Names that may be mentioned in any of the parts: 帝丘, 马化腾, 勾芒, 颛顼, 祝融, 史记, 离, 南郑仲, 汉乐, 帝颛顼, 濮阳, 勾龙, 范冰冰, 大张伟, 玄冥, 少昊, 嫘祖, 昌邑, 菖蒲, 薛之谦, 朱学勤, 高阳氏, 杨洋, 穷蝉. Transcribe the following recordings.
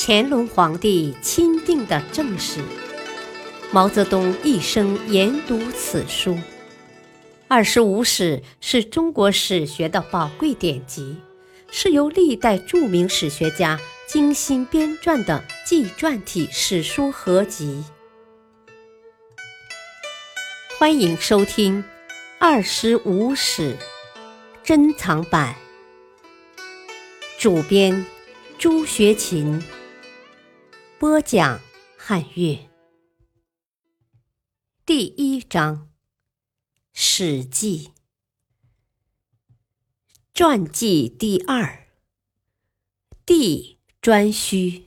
乾隆皇帝钦定的正史，毛泽东一生研读此书。《25史》是中国史学的宝贵典籍，是由历代著名史学家精心编撰的纪传体史书合集。欢迎收听《25史》珍藏版，主编朱学勤，播讲汉乐。第1章：史记传记第2，帝颛顼。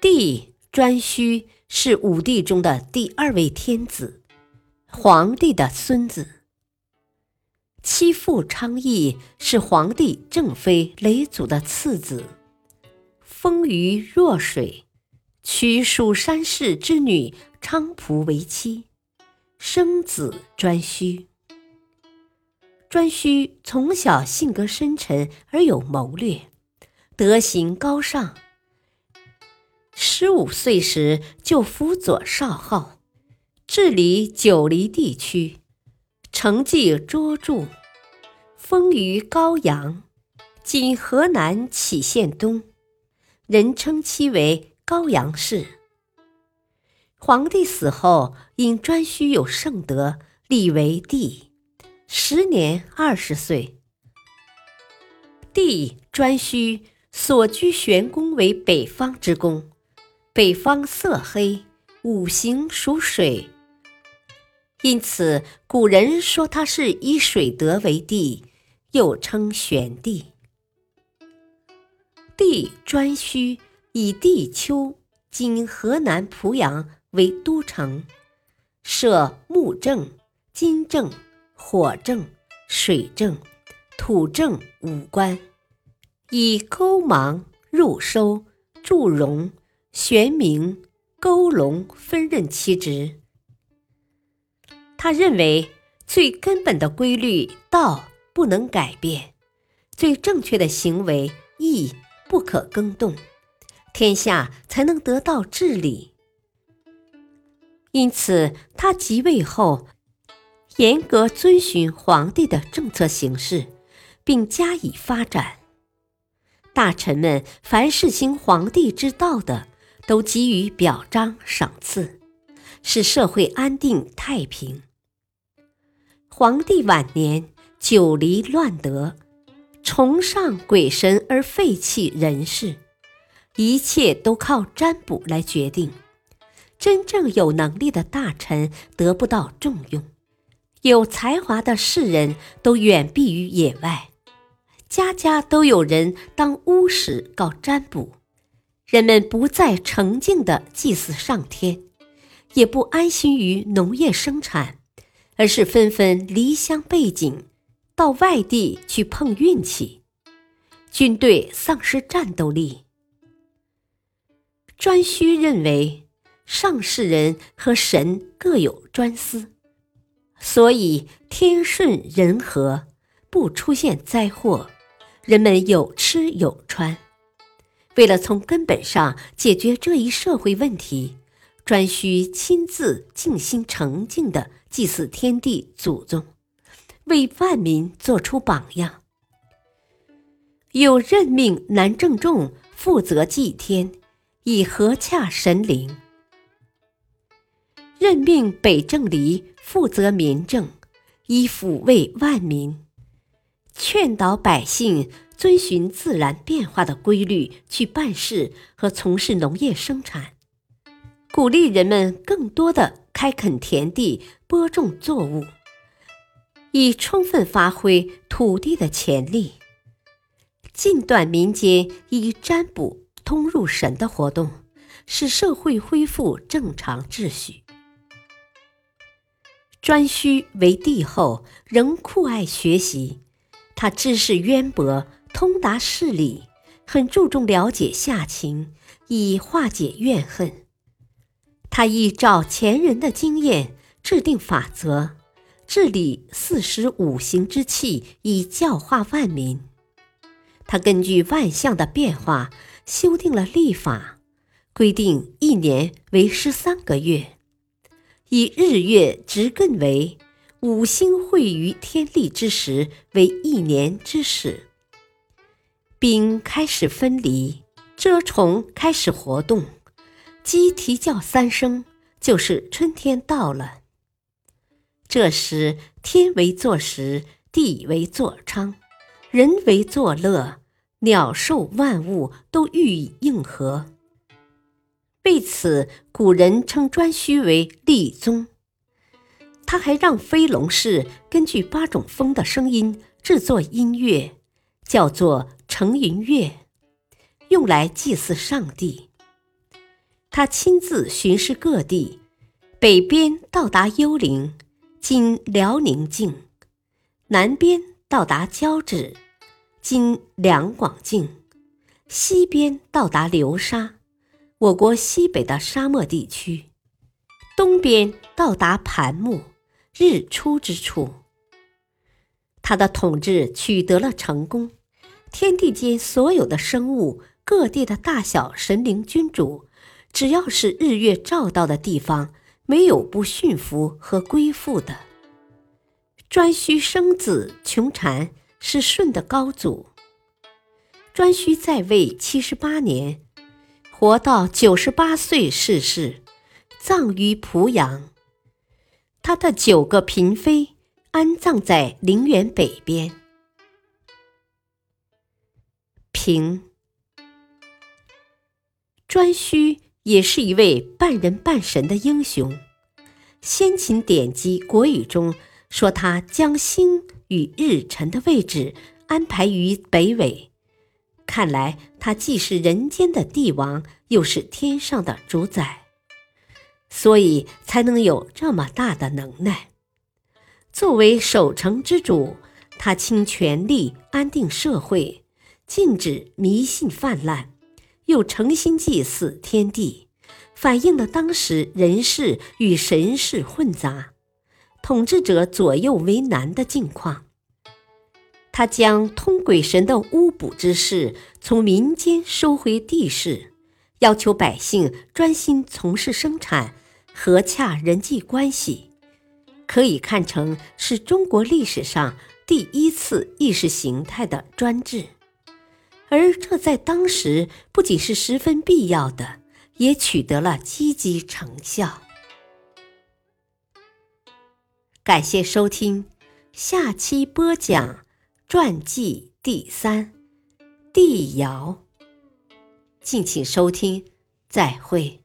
帝颛顼是5帝中的第2位天子，皇帝的孙子。其父昌邑是皇帝正妃嫘祖的次子，封于弱水，娶蜀山氏之女菖蒲为妻，生子颛顼。颛顼从小性格深沉而有谋略，德行高尚。15岁时就辅佐少昊，治理九黎地区，成绩卓著，封于高阳，今河南杞县东，人称其为高阳氏。皇帝死后，因颛顼有圣德，立为帝。时年20岁，帝颛顼所居玄宫为北方之宫，北方色黑，5行属水，因此古人说他是以水德为帝，又称玄帝。帝颛顼以帝丘（今河南濮阳）为都城，设木政、金政、火政、水政、土政5官，以勾芒、入收、祝融、玄冥、勾龙分任其职。他认为最根本的规律道不能改变，最正确的行为义不可更动，天下才能得到治理。因此他即位后，严格遵循皇帝的政策行事，并加以发展。大臣们凡是行皇帝之道的，都给予表彰赏赐，使社会安定太平。皇帝晚年久离乱德，崇尚鬼神而废弃人事，一切都靠占卜来决定。真正有能力的大臣得不到重用，有才华的士人都远避于野外，家家都有人当巫师搞占卜，人们不再诚敬地祭祀上天，也不安心于农业生产，而是纷纷离乡背井，到外地去碰运气。军队丧失战斗力。颛顼认为上世人和神各有专司，所以天顺人和，不出现灾祸，人们有吃有穿。为了从根本上解决这一社会问题，颛顼亲自尽心诚敬地祭祀天地祖宗，为万民做出榜样。又任命南郑仲负责祭天，以和洽神灵。任命北郑离负责民政，以抚慰万民，劝导百姓遵循自然变化的规律去办事和从事农业生产，鼓励人们更多地开垦田地，播种作物，以充分发挥土地的潜力，禁断民间以占卜通入神的活动，使社会恢复正常秩序。颛顼为帝后仍酷爱学习，他知识渊博，通达事理，很注重了解下情，以化解怨恨。他依照前人的经验制定法则，治理45行之气，以教化万民。他根据万象的变化修订了历法，规定一年为13个月，以日月直艮为五星会于天历之时为一年之始。冰开始分离，蛰虫开始活动，鸡啼叫3声，就是春天到了。这时天为作时，地为作昌，人为作乐，鸟兽万物都予以应和。为此古人称颛顼为历宗。他还让飞龙氏根据8种风的声音制作音乐，叫做乘云乐，用来祭祀上帝。他亲自巡视各地，北边到达幽灵，今辽宁境；南边到达交趾，今两广境；西边到达流沙，我国西北的沙漠地区；东边到达盘木，日出之处。他的统治取得了成功，天地间所有的生物，各地的大小神灵君主，只要是日月照到的地方，没有不驯服和归附的。颛顼生子穷蝉，是舜的高祖。颛顼在位78年，活到98岁逝世，葬于濮阳。他的9个嫔妃安葬在陵园北边。平，颛顼也是一位半人半神的英雄。先秦典籍《国语》中说，他将星与日辰的位置安排于北纬，看来他既是人间的帝王，又是天上的主宰，所以才能有这么大的能耐。作为守城之主，他倾全力安定社会，禁止迷信泛滥，又诚心祭祀天地，反映了当时人事与神事混杂，统治者左右为难的境况。他将通鬼神的巫卜之事从民间收回地市，要求百姓专心从事生产，和洽人际关系，可以看成是中国历史上第一次意识形态的专制。而这在当时不仅是十分必要的，也取得了积极成效。感谢收听，下期播讲传记第3帝尧。敬请收听，再会。